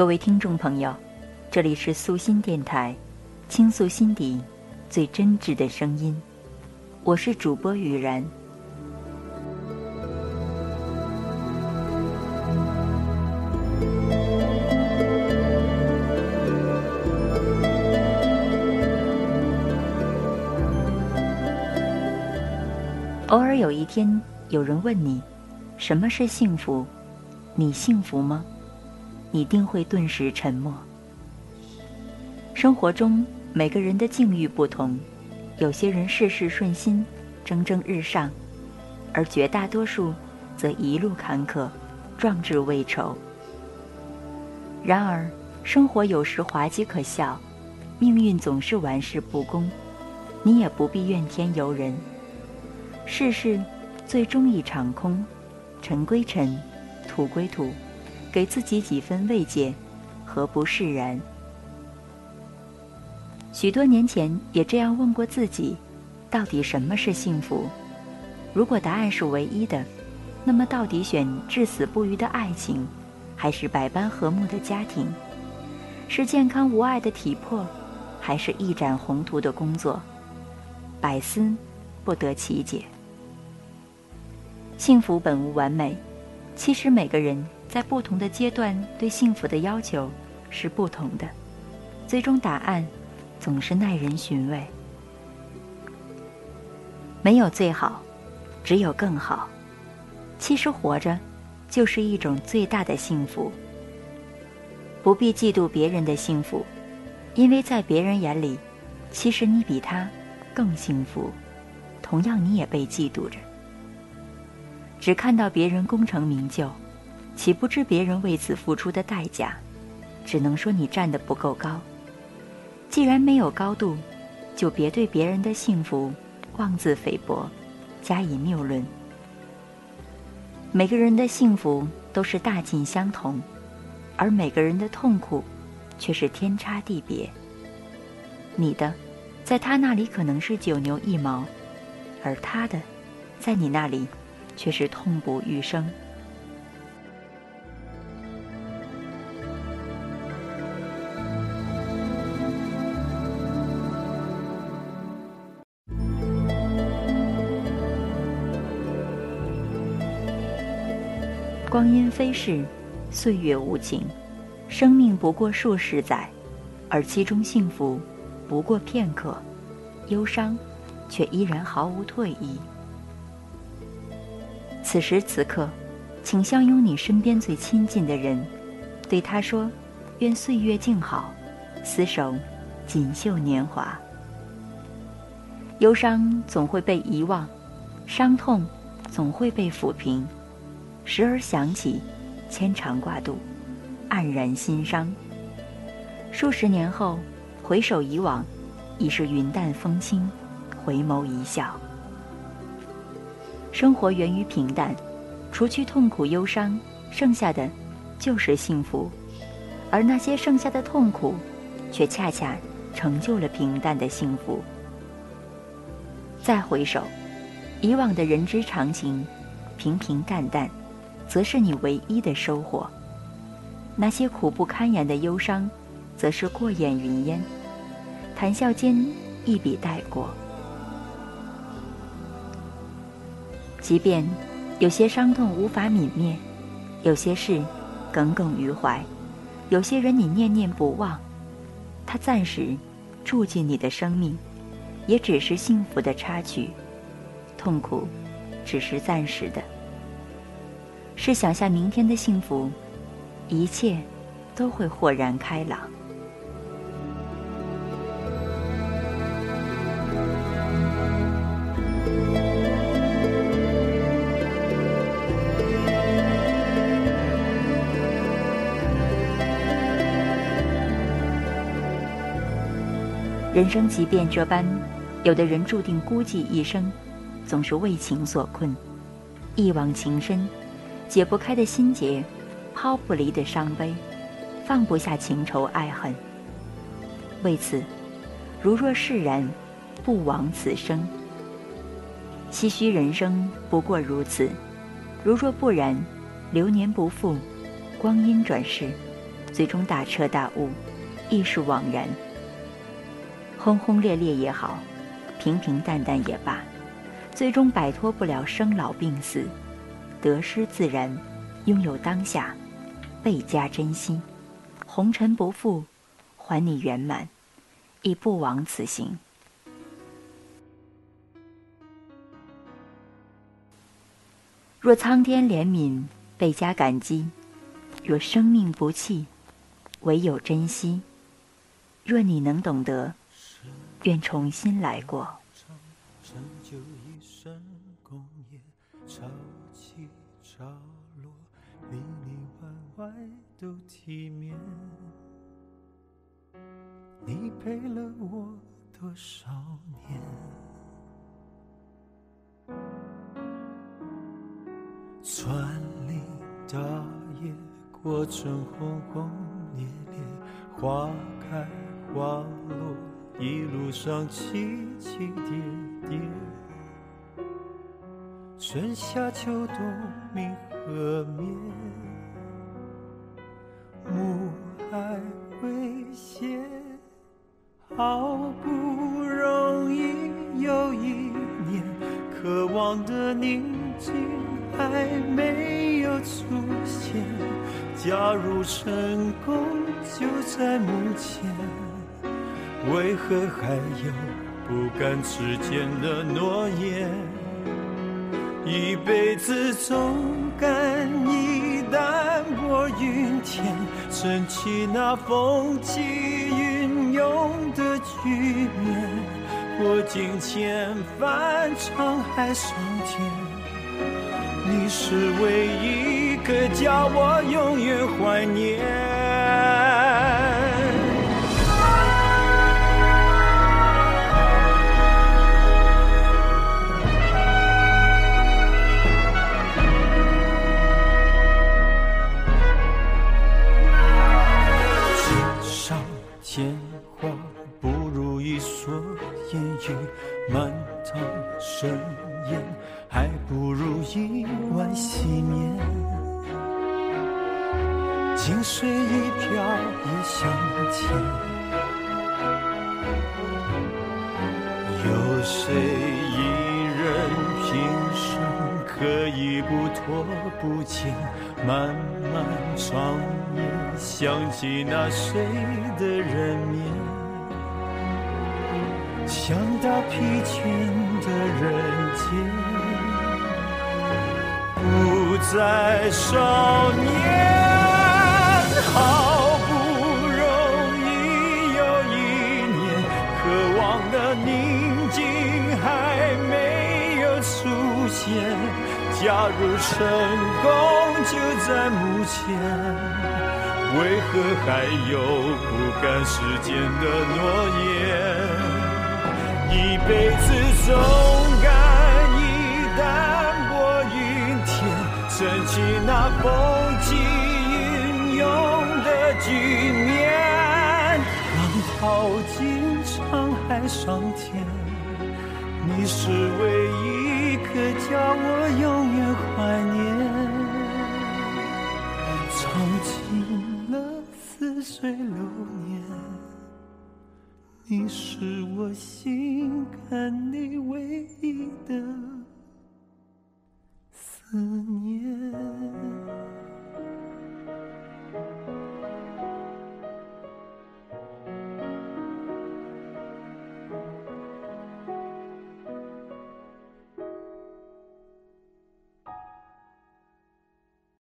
各位听众朋友，这里是素心电台，倾诉心底最真挚的声音，我是主播雨然。偶尔有一天，有人问你，什么是幸福？你幸福吗？你定会顿时沉默。生活中，每个人的境遇不同，有些人事事顺心，蒸蒸日上，而绝大多数则一路坎坷，壮志未酬。然而，生活有时滑稽可笑，命运总是玩世不恭，你也不必怨天尤人。世事最终一场空，尘归尘，土归土，给自己几分慰藉，何不释然？许多年前也这样问过自己，到底什么是幸福？如果答案是唯一的，那么到底选至死不渝的爱情，还是百般和睦的家庭？是健康无碍的体魄，还是一展宏图的工作？百思不得其解。幸福本无完美，其实每个人在不同的阶段对幸福的要求是不同的，最终答案总是耐人寻味。没有最好，只有更好。其实活着就是一种最大的幸福。不必嫉妒别人的幸福，因为在别人眼里，其实你比他更幸福，同样你也被嫉妒着。只看到别人功成名就，岂不知别人为此付出的代价，只能说你站得不够高。既然没有高度，就别对别人的幸福妄自菲薄，加以谬论。每个人的幸福都是大尽相同，而每个人的痛苦却是天差地别。你的在他那里可能是9牛1毛，而他的在你那里却是痛不欲生。光阴飞逝，岁月无情，生命不过数十载，而其中幸福不过片刻，忧伤却依然毫无退意。此时此刻，请相拥你身边最亲近的人，对他说，愿岁月静好，厮守锦绣年华。忧伤总会被遗忘，伤痛总会被抚平，时而想起，牵肠挂肚，黯然心伤。数十年后回首以往，已是云淡风轻，回眸一笑。生活源于平淡，除去痛苦忧伤，剩下的就是幸福，而那些剩下的痛苦，却恰恰成就了平淡的幸福。再回首以往的人之常情，平平淡淡，则是你唯一的收获。那些苦不堪言的忧伤，则是过眼云烟，谈笑间一笔带过。即便有些伤痛无法泯灭，有些事耿耿于怀，有些人你念念不忘，他暂时住进你的生命，也只是幸福的插曲，痛苦只是暂时的。试想下明天的幸福，一切都会豁然开朗。人生即便这般，有的人注定孤寂一生，总是为情所困，一往情深，解不开的心结，抛不离的伤悲，放不下情仇爱恨。为此，如若释然，不枉此生。唏嘘人生不过如此，如若不然，流年不复，光阴转逝，最终大彻大悟，艺术惘然。轰轰烈烈也好，平平淡淡也罢，最终摆脱不了生老病死，得失自然，拥有当下，倍加珍惜。红尘不负，还你圆满，亦不枉此行。若苍天怜悯，倍加感激；若生命不弃，唯有珍惜。若你能懂得，愿重新来过。长久一生共夜，潮起潮落，里里外外都体面。你陪了我多少年？穿林打叶，过程轰轰烈烈，花开花落，一路上起起跌跌，春夏秋冬明和灭，暮霭微斜，好不容易又一年，渴望的宁静还没有出现，假如成功就在目前，为何还有不敢实践的诺言？一辈子总感一淡过云天，撑起那风起云涌的局面，过境千帆，沧海桑田。你是唯一个叫我永远怀念。上鲜花不如一说言语，满堂生烟，还不如一碗细面。金水一瓢也相见，有谁一人平生可以不拖不欠，漫漫长夜想起那谁的人面，像大疲倦的人间，不再少年。好不容易又一年，渴望的宁静还没有出现，假如成功就在目前，为何还有不敢实践的诺言？一辈子总敢一旦撑起那风起云涌的局面，浪淘尽沧海桑田。你是唯一可叫我永远怀念，尝尽了似水流年，你是我心坎里唯一的思念。